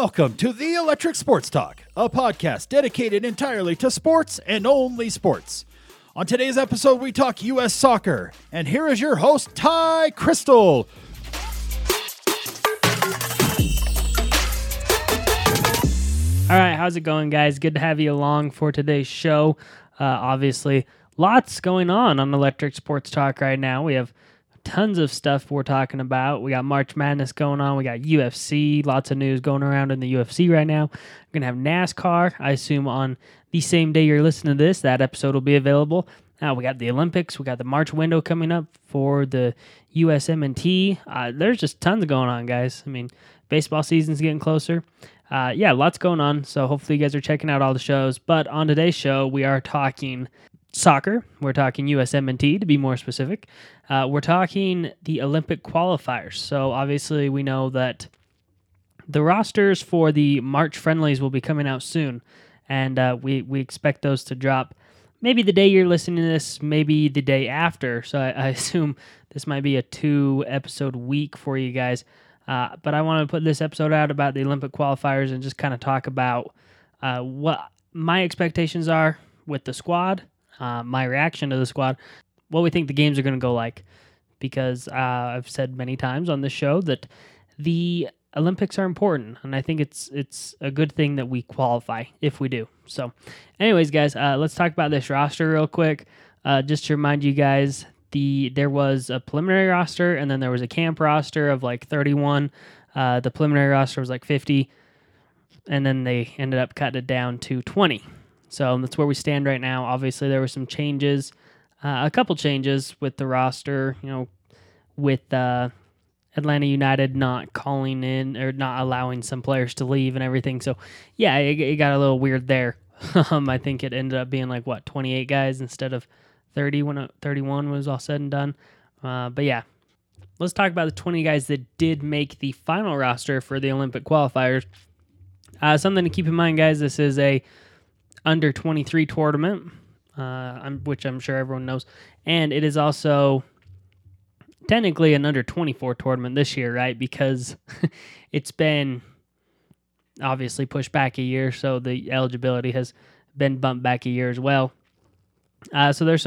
Welcome to The Electric Sports Talk, a podcast dedicated entirely to sports and only sports. On today's episode, we talk U.S. soccer, and here is your host, Ty Crystal. All right, how's it going, guys? Good to have you along for today's show. Obviously, lots going on Electric Sports Talk right now. We have tons of stuff we're talking about. We got March Madness going on. We got UFC. Lots of news going around in the UFC right now. We're going to have NASCAR. I assume on the same day you're listening to this, that episode will be available. Now we got the Olympics. We got the March window coming up for the USMNT. There's just tons going on, guys. I mean, baseball season's getting closer. Yeah, lots going on. So hopefully you guys are checking out all the shows. But on today's show, we are talking soccer. We're talking USMNT to be more specific. We're talking the Olympic qualifiers. So obviously we know that the rosters for the March friendlies will be coming out soon, and we expect those to drop maybe the day you're listening to this, maybe the day after. So I assume this might be a 2-episode week for you guys. But I want to put this episode out about the Olympic qualifiers and just kind of talk about what my expectations are with the squad. My reaction to the squad, what we think the games are going to go like, because I've said many times on this show that the Olympics are important, and I think it's a good thing that we qualify if we do. So anyways, guys, let's talk about this roster real quick. Just to remind you guys, there was a preliminary roster, and then there was a camp roster of like 31. The preliminary roster was like 50, and then they ended up cutting it down to 20. So that's where we stand right now. Obviously, there were some changes, a couple changes with the roster, you know, with Atlanta United not calling in or not allowing some players to leave and everything. So, yeah, it got a little weird there. I think it ended up being like, 28 guys instead of 30 when 31 was all said and done. But, yeah, let's talk about the 20 guys that did make the final roster for the Olympic qualifiers. Something to keep in mind, guys, this is a under 23 tournament, which I'm sure everyone knows, and it is also technically an under 24 tournament this year, right? Because it's been obviously pushed back a year, so the eligibility has been bumped back a year as well. So there's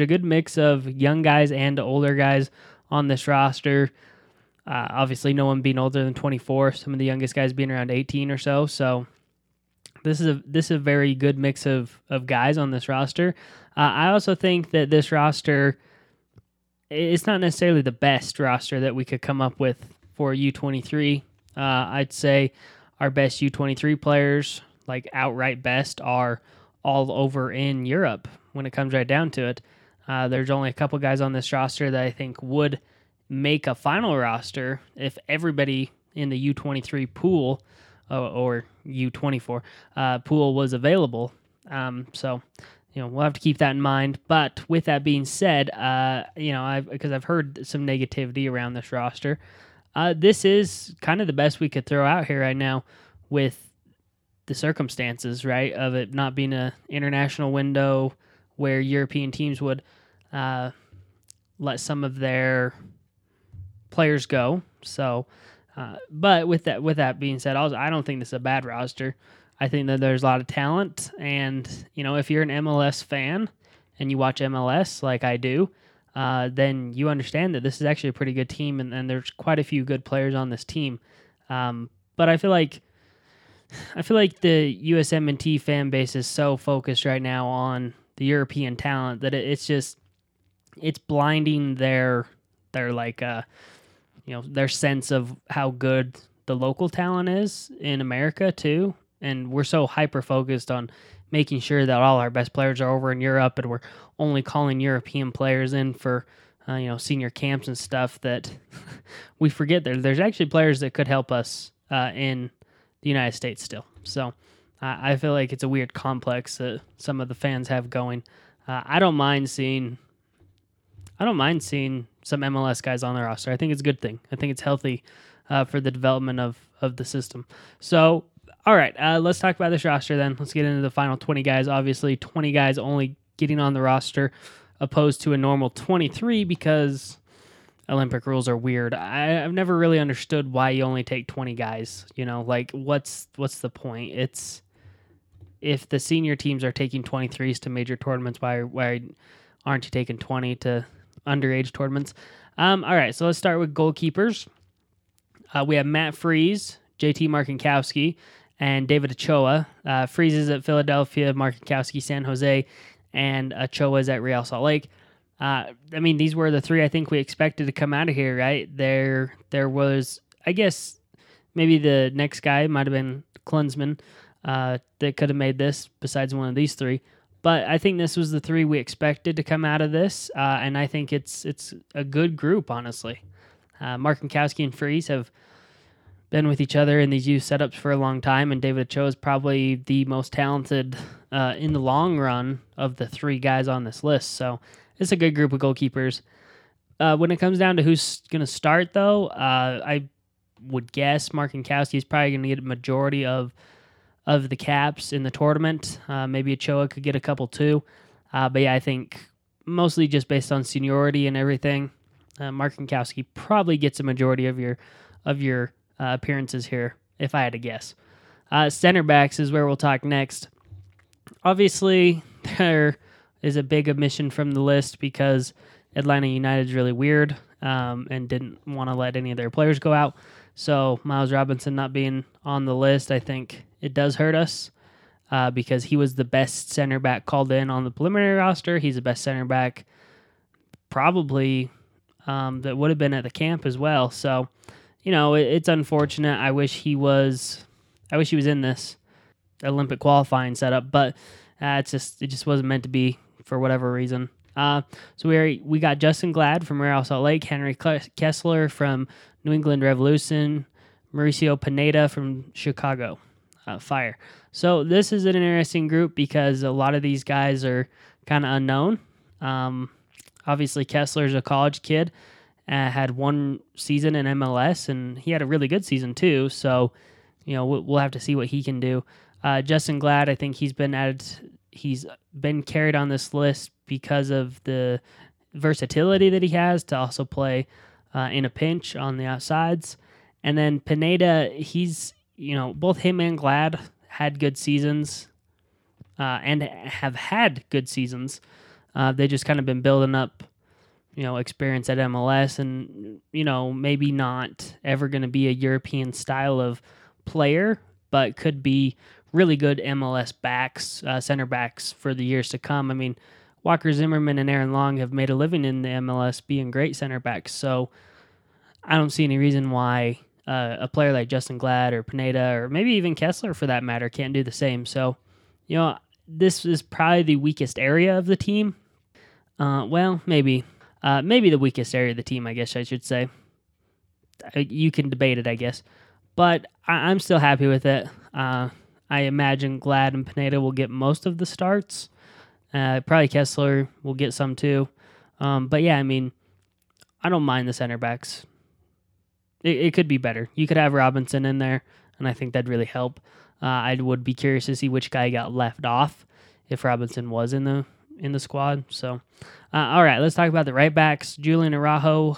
a good mix of young guys and older guys on this roster. Obviously, no one being older than 24. Some of the youngest guys being around 18 or so. So This is a very good mix of guys on this roster. I also think that this roster, it's not necessarily the best roster that we could come up with for U23. I'd say our best U23 players, like outright best, are all over in Europe when it comes right down to it. There's only a couple guys on this roster that I think would make a final roster if everybody in the U23 pool or U24 pool was available. So, you know, we'll have to keep that in mind. But with that being said, you know, I've heard some negativity around this roster. This is kind of the best we could throw out here right now with the circumstances, right, of it not being an international window where European teams would let some of their players go. So, but with that being said, I don't think this is a bad roster. I think that there's a lot of talent, and you know, if you're an MLS fan and you watch MLS like I do, then you understand that this is actually a pretty good team, and there's quite a few good players on this team. But I feel like the USMNT fan base is so focused right now on the European talent that it's blinding their like. You know, their sense of how good the local talent is in America too, and we're so hyper focused on making sure that all our best players are over in Europe, and we're only calling European players in for you know, senior camps and stuff, that we forget there's actually players that could help us in the United States still. So I feel like it's a weird complex that some of the fans have going. I don't mind seeing some MLS guys on the roster. I think it's a good thing. I think it's healthy for the development of the system. So, all right, let's talk about this roster then. Let's get into the final 20 guys. Obviously, 20 guys only getting on the roster opposed to a normal 23 because Olympic rules are weird. I've never really understood why you only take 20 guys. You know, like what's the point? It's if the senior teams are taking 23s to major tournaments, why aren't you taking 20 to underage tournaments? All right, so let's start with goalkeepers. We have Matt Freeze, JT Marcinkowski, and David Ochoa. Freeze is at Philadelphia, Marcinkowski, San Jose, and Ochoa is at Real Salt Lake. I mean, these were the three I think we expected to come out of here, right? There was, I guess, maybe the next guy might have been Klinsmann that could have made this besides one of these three. But I think this was the three we expected to come out of this, and I think it's a good group, honestly. Marcinkowski and Freeze have been with each other in these youth setups for a long time, and David Ochoa is probably the most talented in the long run of the three guys on this list. So it's a good group of goalkeepers. When it comes down to who's going to start, though, I would guess Marcinkowski is probably going to get a majority of the caps in the tournament. Maybe Ochoa could get a couple too. But yeah, I think mostly just based on seniority and everything, Marcinkowski probably gets a majority of your appearances here, if I had to guess. Center backs is where we'll talk next. Obviously, there is a big omission from the list because Atlanta United's really weird and didn't want to let any of their players go out. So Miles Robinson not being on the list, I think it does hurt us because he was the best center back called in on the preliminary roster. He's the best center back probably that would have been at the camp as well. So, you know, it's unfortunate. I wish he was in this Olympic qualifying setup, but it just wasn't meant to be for whatever reason. So we got Justin Glad from Real Salt Lake, Henry Kessler from New England Revolution, Mauricio Pineda from Chicago Fire. So this is an interesting group because a lot of these guys are kind of unknown. Obviously, Kessler's a college kid, had one season in MLS, and he had a really good season too. So, you know, we'll have to see what he can do. Justin Glad, I think he's been carried on this list because of the versatility that he has to also play in a pinch on the outsides. And then Pineda, he's, you know, both him and Glad had good seasons and have had good seasons. They just kind of been building up, you know, experience at MLS and, you know, maybe not ever going to be a European style of player, but could be really good MLS backs, center backs for the years to come. I mean, Walker Zimmerman and Aaron Long have made a living in the MLS being great center backs. So I don't see any reason why a player like Justin Glad or Pineda or maybe even Kessler for that matter can't do the same. So, you know, this is probably the weakest area of the team. Maybe the weakest area of the team, I guess I should say. You can debate it, I guess. But I'm still happy with it. I imagine Glad and Pineda will get most of the starts. Probably Kessler will get some too. But yeah, I mean, I don't mind the center backs. It could be better. You could have Robinson in there, and I think that'd really help. I would be curious to see which guy got left off if Robinson was in the squad. So, all right, let's talk about the right backs. Julian Araujo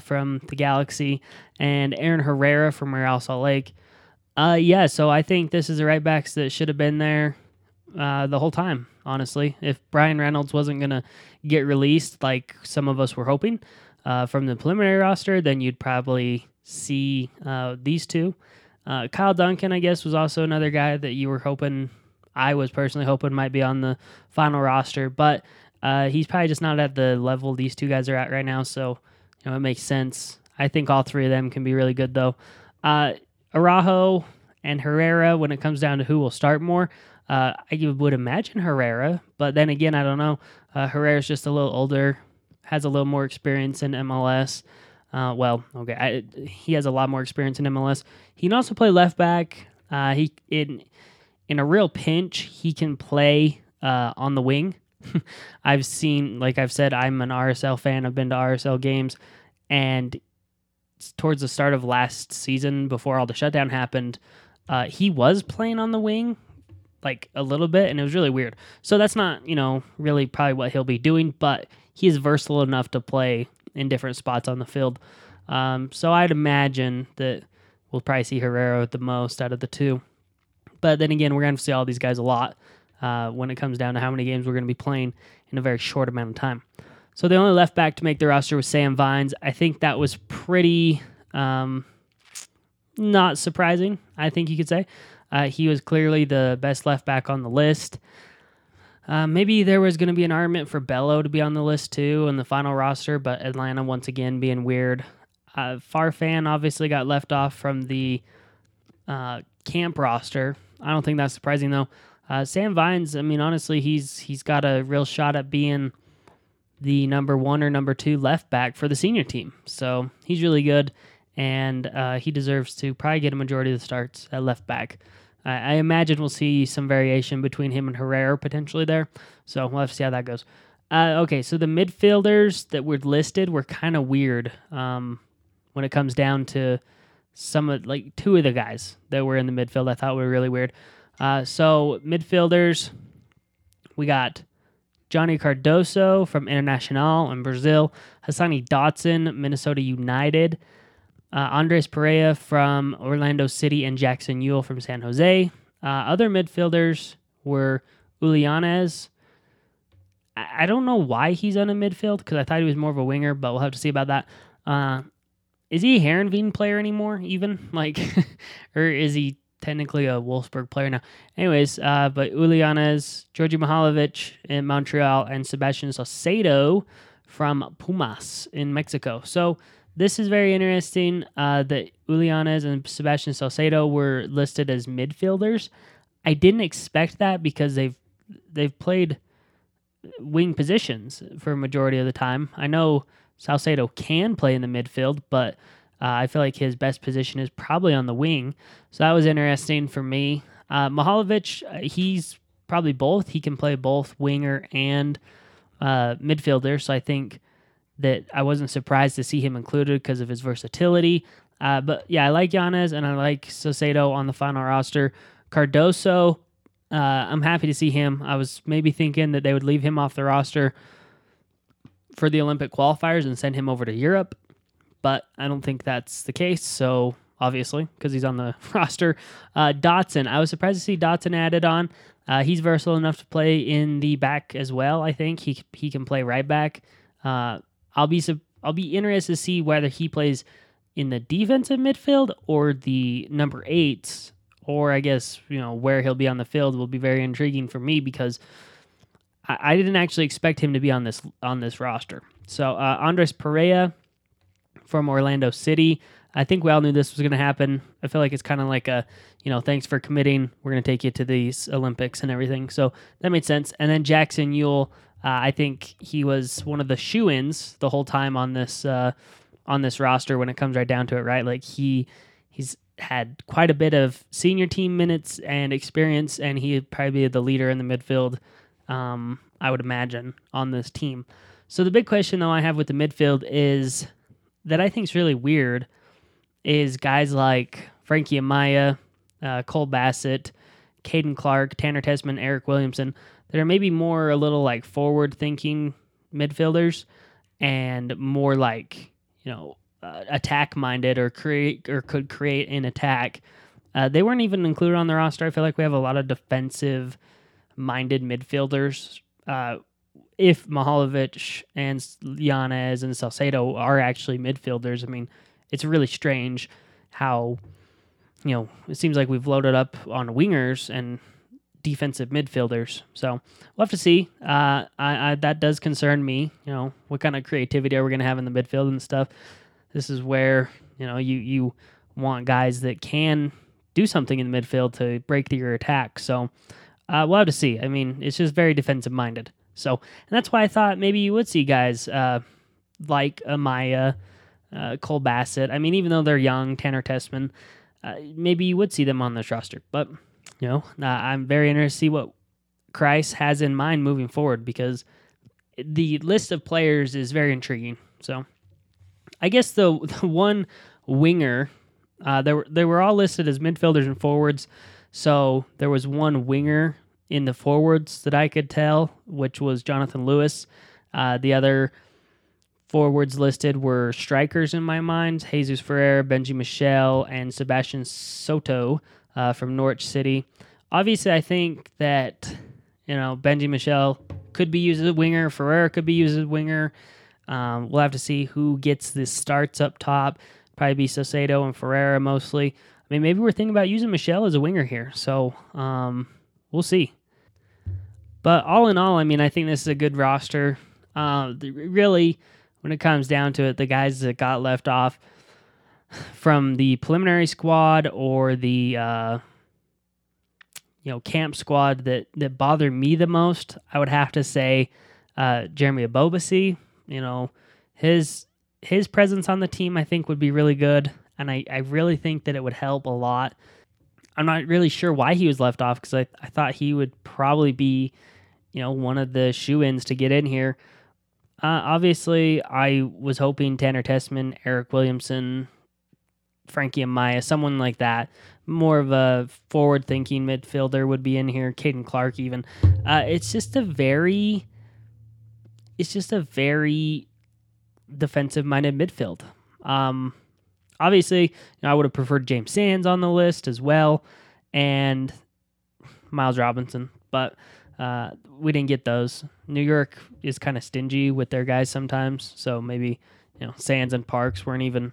from the Galaxy and Aaron Herrera from Real Salt Lake. So I think this is the right backs that should have been there the whole time, honestly. If Brian Reynolds wasn't going to get released like some of us were hoping from the preliminary roster, then you'd probably see these two. Kyle Duncan, I guess, was also another guy that you were hoping, I was personally hoping might be on the final roster, but he's probably just not at the level these two guys are at right now, so you know it makes sense. I think all three of them can be really good, though. Araujo and Herrera, when it comes down to who will start more, I would imagine Herrera, but then again, I don't know. Herrera's just a little older, has a little more experience in MLS. He has a lot more experience in MLS. He can also play left back. He in a real pinch, he can play on the wing. I've seen, like I've said, I'm an RSL fan. I've been to RSL games, and towards the start of last season, before all the shutdown happened, he was playing on the wing, like a little bit, and it was really weird. So that's not, you know, really probably what he'll be doing, but he is versatile enough to play in different spots on the field. So I'd imagine that we'll probably see Herrera the most out of the two. But then again, we're going to see all these guys a lot when it comes down to how many games we're going to be playing in a very short amount of time. So the only left back to make the roster was Sam Vines. I think that was pretty not surprising, I think you could say. He was clearly the best left back on the list. Maybe there was going to be an argument for Bello to be on the list too in the final roster, but Atlanta once again being weird. Farfan obviously got left off from the camp roster. I don't think that's surprising though. Sam Vines, I mean, honestly, he's got a real shot at being the number one or number two left back for the senior team. So he's really good, and he deserves to probably get a majority of the starts at left back. I imagine we'll see some variation between him and Herrera potentially there. So we'll have to see how that goes. Okay, so the midfielders that were listed were kind of weird when it comes down to some of, like, two of the guys that were in the midfield I thought were really weird. So midfielders, we got Johnny Cardoso from Internacional in Brazil, Hassani Dotson, Minnesota United, Andres Perea from Orlando City, and Jackson Yueill from San Jose. Other midfielders were Llanes. I don't know why he's on a midfield because I thought he was more of a winger, but we'll have to see about that. Is he a Heerenveen player anymore even? Like, or is he technically a Wolfsburg player now? Anyways, but Llanes, Georgi Mihaljevic in Montreal, and Sebastian Saucedo from Pumas in Mexico. So this is very interesting that Llanes and Sebastian Saucedo were listed as midfielders. I didn't expect that because they've played wing positions for a majority of the time. I know Saucedo can play in the midfield, but I feel like his best position is probably on the wing. So that was interesting for me. Mihaljevic, he's probably both. He can play both winger and midfielder, so I think that I wasn't surprised to see him included because of his versatility. But yeah, I like Llanes and I like Saucedo on the final roster. Cardoso, I'm happy to see him. I was maybe thinking that they would leave him off the roster for the Olympic qualifiers and send him over to Europe, but I don't think that's the case. So obviously, because he's on the roster. Dotson, I was surprised to see Dotson added on. He's versatile enough to play in the back as well. I think he can play right back. I'll be interested to see whether he plays in the defensive midfield or the number 8, or I guess, you know, where he'll be on the field will be very intriguing for me because I didn't actually expect him to be on this roster. So Andres Perea from Orlando City, I think we all knew this was going to happen. I feel like it's kind of like a, you know, thanks for committing. We're going to take you to these Olympics and everything. So that made sense. And then Jackson Yueill, I think he was one of the shoo-ins the whole time on this roster when it comes right down to it, right? Like he's had quite a bit of senior team minutes and experience, and he'd probably be the leader in the midfield, I would imagine, on this team. So the big question, though, I have with the midfield is that I think is really weird is guys like Frankie Amaya, Cole Bassett, Caden Clark, Tanner Tessmann, Eric Williamson, that are maybe more a little like forward-thinking midfielders and more like, you know, attack-minded or could create an attack. They weren't even included on the roster. I feel like we have a lot of defensive-minded midfielders. If Mihaljevic and Llanes and Saucedo are actually midfielders, I mean, it's really strange how, you know, it seems like we've loaded up on wingers and defensive midfielders. So we'll have to see. I that does concern me, you know, what kind of creativity are we going to have in the midfield and stuff. This is where, you know, you want guys that can do something in the midfield to break through your attack. So we'll have to see. I mean, it's just very defensive minded. So, and that's why I thought maybe you would see guys like Amaya, Cole Bassett. I mean, even though they're young, Tanner Tessmann, maybe you would see them on this roster. But, you know, I'm very interested to see what Kreis has in mind moving forward because the list of players is very intriguing. So I guess the one winger, they were all listed as midfielders and forwards. So there was one winger in the forwards that I could tell, which was Jonathan Lewis. The other forwards listed were strikers in my mind, Jesus Ferrer, Benji Michel, and Sebastian Saucedo from Norwich City. Obviously, I think that, you know, Benji Michel could be used as a winger. Ferrer could be used as a winger. We'll have to see who gets the starts up top. Probably be Saucedo and Ferreira mostly. I mean, maybe we're thinking about using Michel as a winger here. So we'll see. But all in all, I mean, I think this is a good roster. Really, when it comes down to it, the guys that got left off from the preliminary squad or the camp squad that bothered me the most, I would have to say Jeremy Abobasi. You know, his presence on the team, I think, would be really good, and I really think that it would help a lot. I'm not really sure why he was left off, because I thought he would probably be, one of the shoe-ins to get in here. Obviously, I was hoping Tanner Tessmann, Eric Williamson, Frankie Amaya, someone like that, more of a forward-thinking midfielder would be in here, Caden Clark even. It's just a very defensive-minded midfield. Obviously, I would have preferred James Sands on the list as well, and Miles Robinson, but we didn't get those. New York is kind of stingy with their guys sometimes, so maybe Sands and Parks weren't even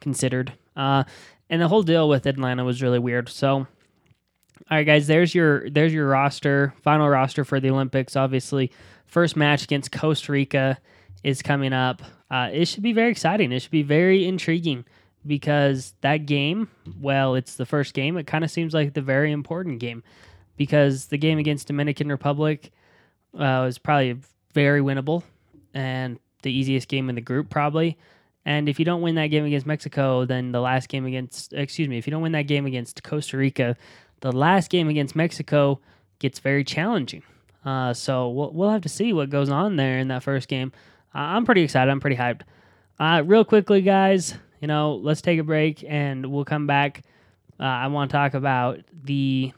considered. And the whole deal with Atlanta was really weird. So, all right, guys, there's your roster, final roster for the Olympics. Obviously, first match against Costa Rica is coming up. It should be very exciting. It should be very intriguing because that game, well, it's the first game. It kind of seems like the very important game because the game against Dominican Republic was probably very winnable and the easiest game in the group probably. And if you don't win that game against Mexico, then the last game against, if you don't win that game against Costa Rica, the last game against Mexico gets very challenging. So we'll have to see what goes on there in that first game. I'm pretty excited. I'm pretty hyped. Real quickly, guys, let's take a break and we'll come back. I want to talk about the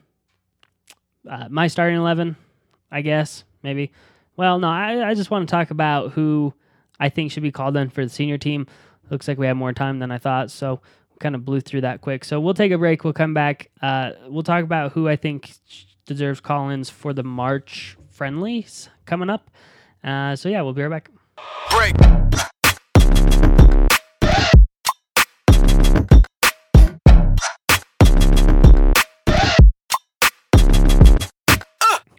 my starting 11, I guess, maybe. Well, no, I just want to talk about who I think should be called in for the senior team. Looks like we have more time than I thought, so we kind of blew through that quick. So we'll take a break. We'll come back. We'll talk about who I think deserves call-ins for the March friendlies coming up. So, yeah, we'll be right back. Break.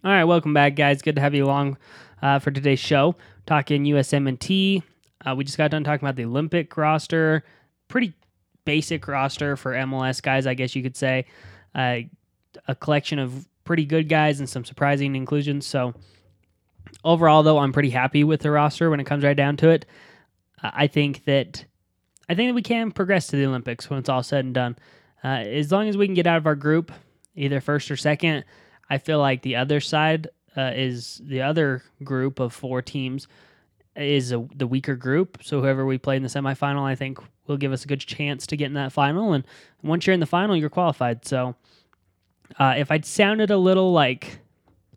All right, welcome back, guys. Good to have you along for today's show. Talking USMNT. We just got done talking about the Olympic roster. Pretty basic roster for MLS guys, I guess you could say. A collection of pretty good guys and some surprising inclusions. So overall, though, I'm pretty happy with the roster when it comes right down to it. I think that we can progress to the Olympics when it's all said and done. As long as we can get out of our group, either first or second. I feel like the other side is the other group of four teams is the weaker group. So whoever we play in the semifinal, I think, will give us a good chance to get in that final. And once you're in the final, you're qualified. So if I sounded a little like,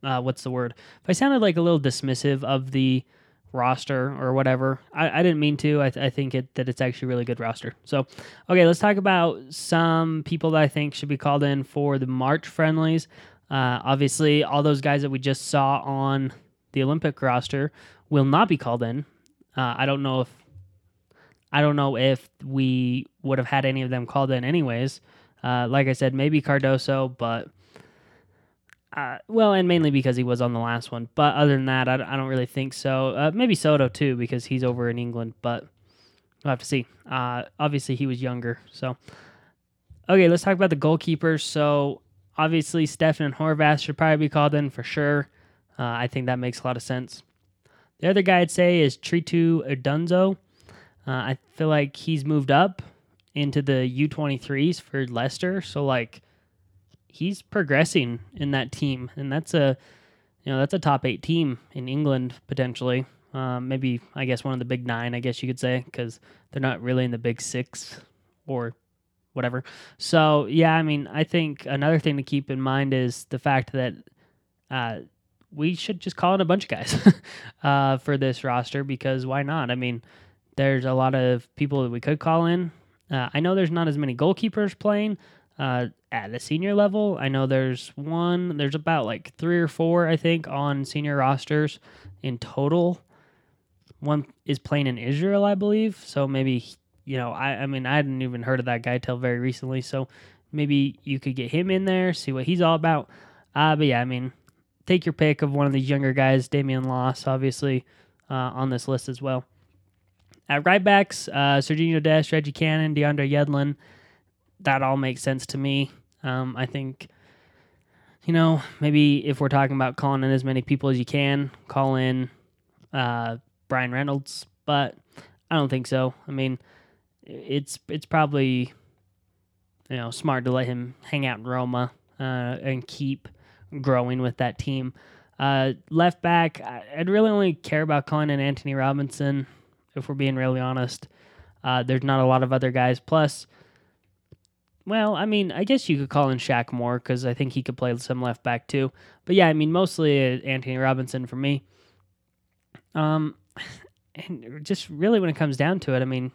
if I sounded like a little dismissive of the roster or whatever, I didn't mean to. I think that it's actually a really good roster. So, okay, let's talk about some people that I think should be called in for the March friendlies. Obviously, all those guys that we just saw on the Olympic roster will not be called in. I don't know if we would have had any of them called in anyways. Like I said, maybe Cardoso, but and mainly because he was on the last one. But other than that, I don't really think so. Maybe Soto too, because he's over in England. But we'll have to see. Obviously, he was younger. So okay, let's talk about the goalkeepers. So. Obviously, Stefan and Horvath should probably be called in for sure. I think that makes a lot of sense. The other guy I'd say is Tritu Odunzo. I feel like he's moved up into the U23s for Leicester, so like he's progressing in that team, and that's a top 8 team in England potentially. Maybe I guess one of the big 9, I guess you could say, because they're not really in the big 6 or whatever. So, yeah, I mean, I think another thing to keep in mind is the fact that we should just call in a bunch of guys for this roster because why not? I mean, There's a lot of people that we could call in. I know there's not as many goalkeepers playing at the senior level. I know there's about like 3 or 4, I think, on senior rosters in total. One is playing in Israel, I believe. So maybe, I hadn't even heard of that guy till very recently. So maybe you could get him in there, see what he's all about. Take your pick of one of these younger guys. Damian Loss, obviously, on this list as well. At right backs, Serginho Dest, Reggie Cannon, DeAndre Yedlin. That all makes sense to me. I think, maybe if we're talking about calling in as many people as you can, call in Brian Reynolds, but I don't think so. It's probably, smart to let him hang out in Roma and keep growing with that team. Left back, I'd really only care about calling in Antonee Robinson, if we're being really honest. There's not a lot of other guys. Plus, I guess you could call in Shaq Moore because I think he could play some left back too. But mostly Antonee Robinson for me. And just really when it comes down to it,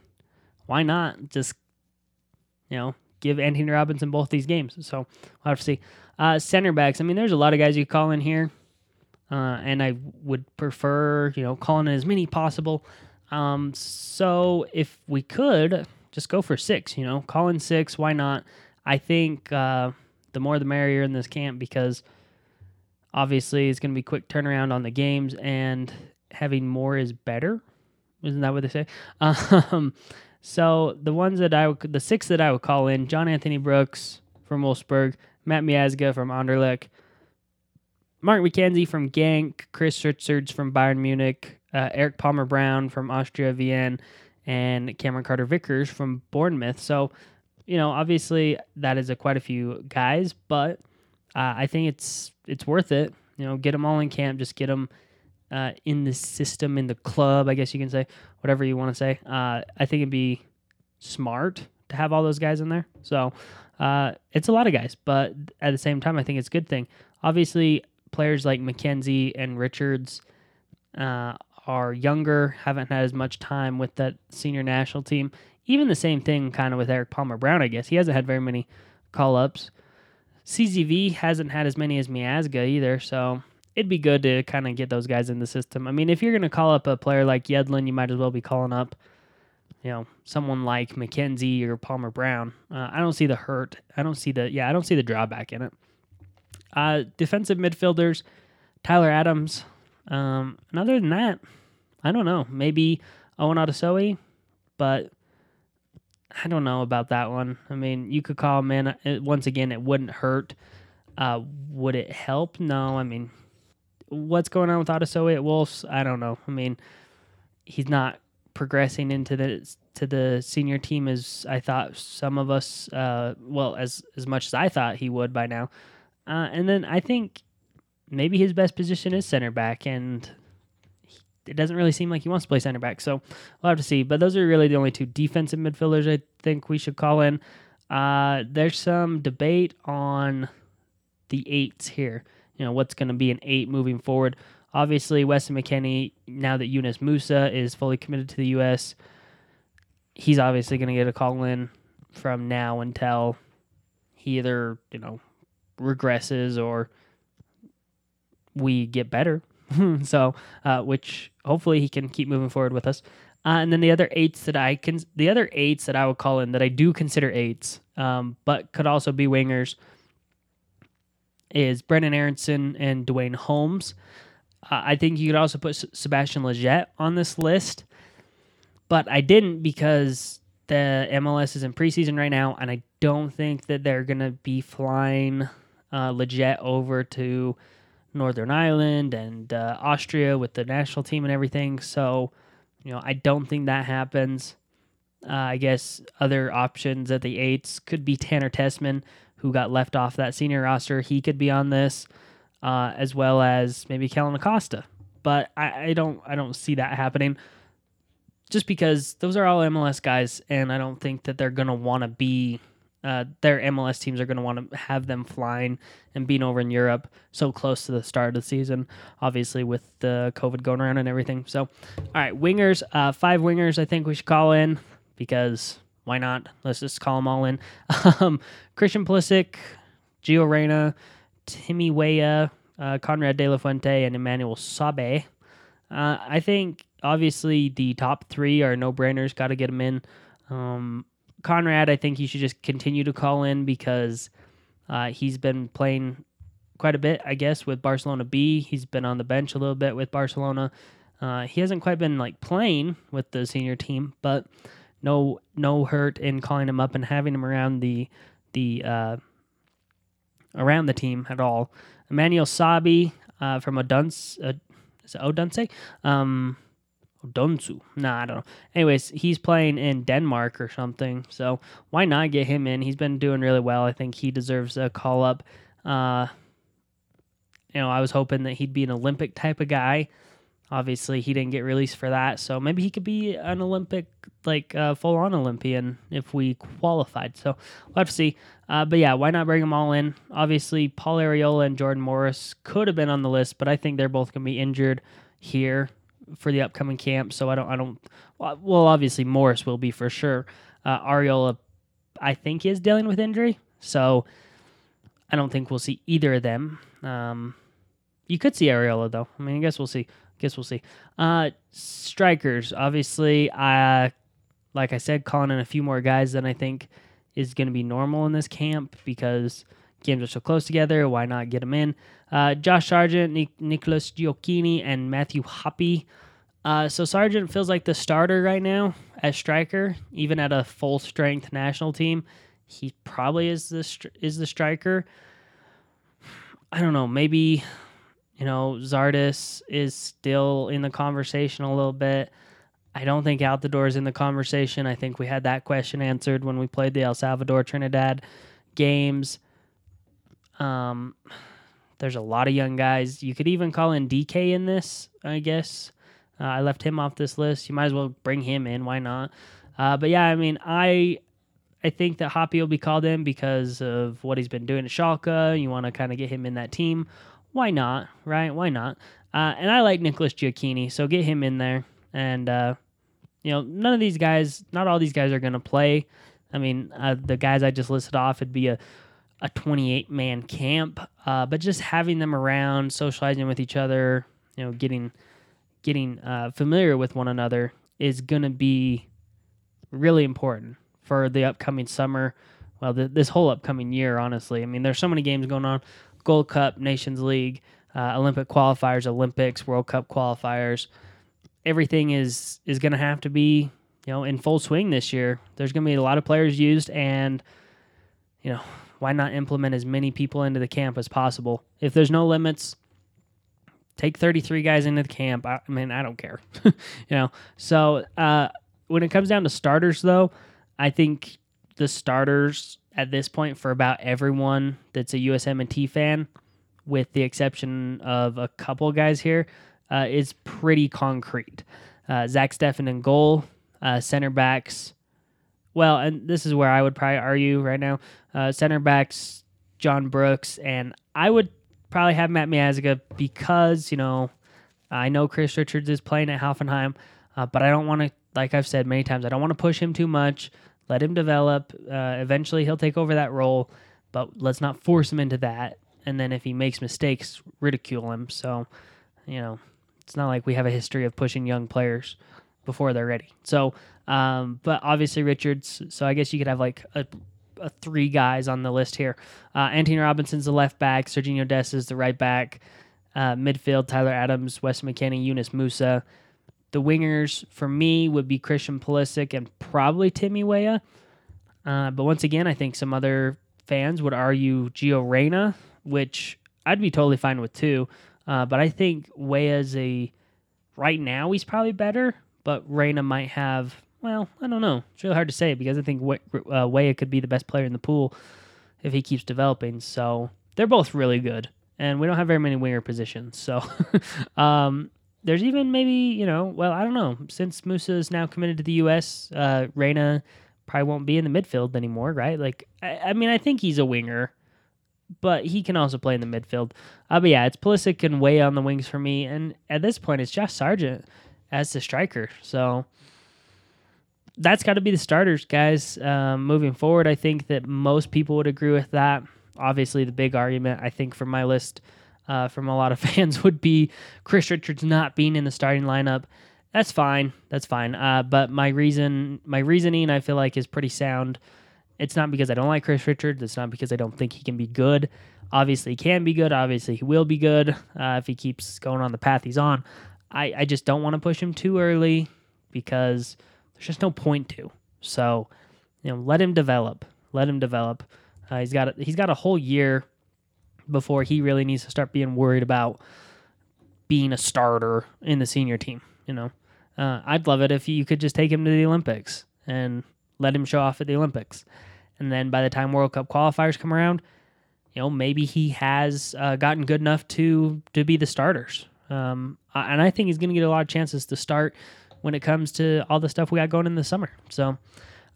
why not just, give Antonee Robinson both these games? So we'll have to see. Center backs, there's a lot of guys you could call in here. And I would prefer, calling in as many possible. So if we could just go for 6, call in 6, why not? I think, the more the merrier in this camp, because obviously it's going to be quick turnaround on the games and having more is better. Isn't that what they say? So the 6 that I would call in, John Anthony Brooks from Wolfsburg, Matt Miazga from Anderlecht, Mark McKenzie from Genk, Chris Richards from Bayern Munich, Eric Palmer-Brown from Austria Vienna, and Cameron Carter-Vickers from Bournemouth. So, obviously that is quite a few guys, but I think it's worth it. Get them all in camp, just get them in the system, in the club, I guess you can say, whatever you want to say. I think it'd be smart to have all those guys in there. So it's a lot of guys, but at the same time, I think it's a good thing. Obviously, players like McKenzie and Richards are younger, haven't had as much time with that senior national team. Even the same thing kind of with Eric Palmer-Brown, I guess. He hasn't had very many call-ups. CZV hasn't had as many as Miazga either, so it'd be good to kind of get those guys in the system. If you're going to call up a player like Yedlin, you might as well be calling up, someone like McKenzie or Palmer-Brown. I don't see the hurt. I don't see the drawback in it. Defensive midfielders, Tyler Adams. And other than that, I don't know. Maybe Owen Adesoi, but I don't know about that one. You could call him in. Once again, it wouldn't hurt. Would it help? No. What's going on with Adesoi at Wolves? I don't know. He's not progressing into the senior team as I thought some of us, as much as I thought he would by now. And then I think maybe his best position is center back, and it doesn't really seem like he wants to play center back, so we'll have to see. But those are really the only 2 defensive midfielders I think we should call in. There's some debate on the 8s here, what's going to be an 8 moving forward. Obviously, Weston McKennie, now that Yunus Musah is fully committed to the U.S., he's obviously going to get a call in from now until he either, regresses or we get better. So, which hopefully he can keep moving forward with us. And then the other 8s that I would call in that I do consider 8s, but could also be wingers, is Brendan Aronson and Dwayne Holmes. I think you could also put Sebastian Lletget on this list, but I didn't because the MLS is in preseason right now, and I don't think that they're going to be flying Lletget over to Northern Ireland and Austria with the national team and everything. So, I don't think that happens. I guess other options at the 8s could be Tanner Tessmann, who got left off that senior roster. He could be on this, as well as maybe Kellen Acosta. But I don't see that happening, just because those are all MLS guys, and I don't think that they're going to want to be their MLS teams are going to want to have them flying and being over in Europe so close to the start of the season, obviously with the COVID going around and everything. So, all right, wingers, 5 wingers I think we should call in because why not? Let's just call them all in. Christian Pulisic, Gio Reyna, Timmy Weah, Conrad De La Fuente, and Emmanuel Sabe. I think, obviously, the top 3 are no-brainers. Got to get them in. Conrad, I think you should just continue to call in because he's been playing quite a bit, I guess, with Barcelona B. He's been on the bench a little bit with Barcelona. He hasn't quite been like playing with the senior team, but no hurt in calling him up and having him around the team at all. Emmanuel Sabi from Odonsu. Nah, I don't know. Anyways, he's playing in Denmark or something, so why not get him in? He's been doing really well. I think he deserves a call-up. I was hoping that he'd be an Olympic type of guy. Obviously, he didn't get released for that, so maybe he could be an Olympic, full-on Olympian if we qualified. So we'll have to see. But yeah, why not bring them all in? Obviously, Paul Arriola and Jordan Morris could have been on the list, but I think they're both going to be injured here for the upcoming camp. So well, obviously, Morris will be for sure. Arriola, I think, is dealing with injury, so I don't think we'll see either of them. You could see Arriola, though. I mean, I guess we'll see. Strikers, obviously, like I said, calling in a few more guys than I think is going to be normal in this camp because games are so close together. Why not get them in? Josh Sargent, Nicholas Giochini, and Matthew Hoppe. So Sargent feels like the starter right now as striker, even at a full-strength national team. He probably is the striker. I don't know, maybe... Zardes is still in the conversation a little bit. I don't think Altidore is in the conversation. I think we had that question answered when we played the El Salvador-Trinidad games. There's a lot of young guys. You could even call in DK in this, I guess. I left him off this list. You might as well bring him in. Why not? But yeah, I mean, I think that Hoppe will be called in because of what he's been doing at Schalke. You want to kind of get him in that team. Why not, right? Why not? And I like Nicholas Giochini, so get him in there. And, none of these guys, not all these guys are going to play. I mean, the guys I just listed off, it'd be a 28-man camp. But just having them around, socializing with each other, getting familiar with one another is going to be really important for the upcoming summer. Well, this whole upcoming year, honestly. I mean, there's so many games going on. Gold Cup, Nations League, Olympic qualifiers, Olympics, World Cup qualifiers. Everything is going to have to be, in full swing this year. There's going to be a lot of players used, and, why not implement as many people into the camp as possible? If there's no limits, take 33 guys into the camp. I mean, I don't care. So when it comes down to starters, though, I think the starters at this point for about everyone that's a USM&T fan, with the exception of a couple guys here, is pretty concrete. Zach Steffen in goal, center backs. Well, and this is where I would probably argue right now. Center backs, John Brooks, and I would probably have Matt Miazga because, I know Chris Richards is playing at Hoffenheim, but I don't want to, like I've said many times, I don't want to push him too much. Let him develop. Eventually, he'll take over that role, but let's not force him into that. And then if he makes mistakes, ridicule him. So, it's not like we have a history of pushing young players before they're ready. So, but obviously Richards. So I guess you could have a 3 guys on the list here. Antonee Robinson's the left back. Serginho Dest is the right back. Midfield, Tyler Adams, Weston McKennie, Yunus Musah. The wingers, for me, would be Christian Pulisic and probably Timmy Weah. But once again, I think some other fans would argue Gio Reyna, which I'd be totally fine with too. But I think Weah's right now he's probably better, but Reyna might have, well, I don't know. It's really hard to say because I think Weah could be the best player in the pool if he keeps developing. So they're both really good, and we don't have very many winger positions. So, there's even maybe, I don't know. Since Musah is now committed to the U.S., Reyna probably won't be in the midfield anymore, right? Like, I mean, I think he's a winger, but he can also play in the midfield. But yeah, it's Pulisic and Weah on the wings for me. And at this point, it's Josh Sargent as the striker. So that's got to be the starters, guys. Moving forward, I think that most people would agree with that. Obviously, the big argument, I think, from my list from a lot of fans would be Chris Richards not being in the starting lineup. That's fine. That's fine. But my reasoning, I feel like, is pretty sound. It's not because I don't like Chris Richards. It's not because I don't think he can be good. Obviously, he can be good. Obviously, he will be good if he keeps going on the path he's on. I just don't want to push him too early because there's just no point to. So, you know, let him develop. Let him develop. He's got a whole year before he really needs to start being worried about being a starter in the senior team. You know, I'd love it if you could just take him to the Olympics and let him show off at the Olympics. And then by the time World Cup qualifiers come around, you know, maybe he has gotten good enough to be the starters. And I think he's going to get a lot of chances to start when it comes to all the stuff we got going in the summer. So, all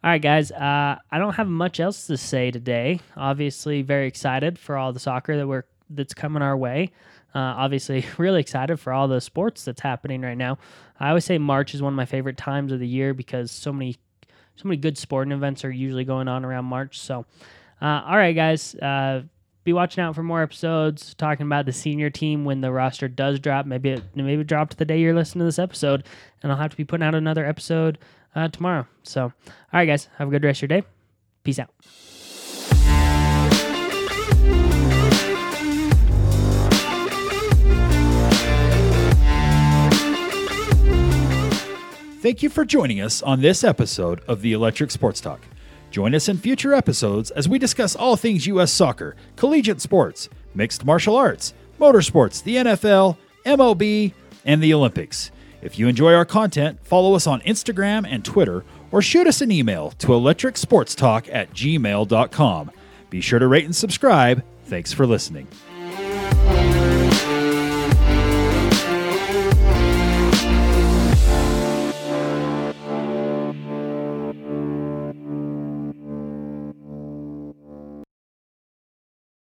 right, guys, I don't have much else to say today. Obviously, very excited for all the soccer that's coming our way. Obviously, really excited for all the sports that's happening right now. I always say March is one of my favorite times of the year because so many good sporting events are usually going on around March. So, all right, guys, be watching out for more episodes talking about the senior team when the roster does drop. Maybe it dropped the day you're listening to this episode, and I'll have to be putting out another episode tomorrow. So, all right, guys, have a good rest of your day. Peace out. Thank you for joining us on this episode of the Electric Sports Talk. Join us in future episodes as we discuss all things U.S. soccer, collegiate sports, mixed martial arts, motorsports, the NFL, MLB, and the Olympics. If you enjoy our content, follow us on Instagram and Twitter, or shoot us an email to electricsportstalk@gmail.com. Be sure to rate and subscribe. Thanks for listening.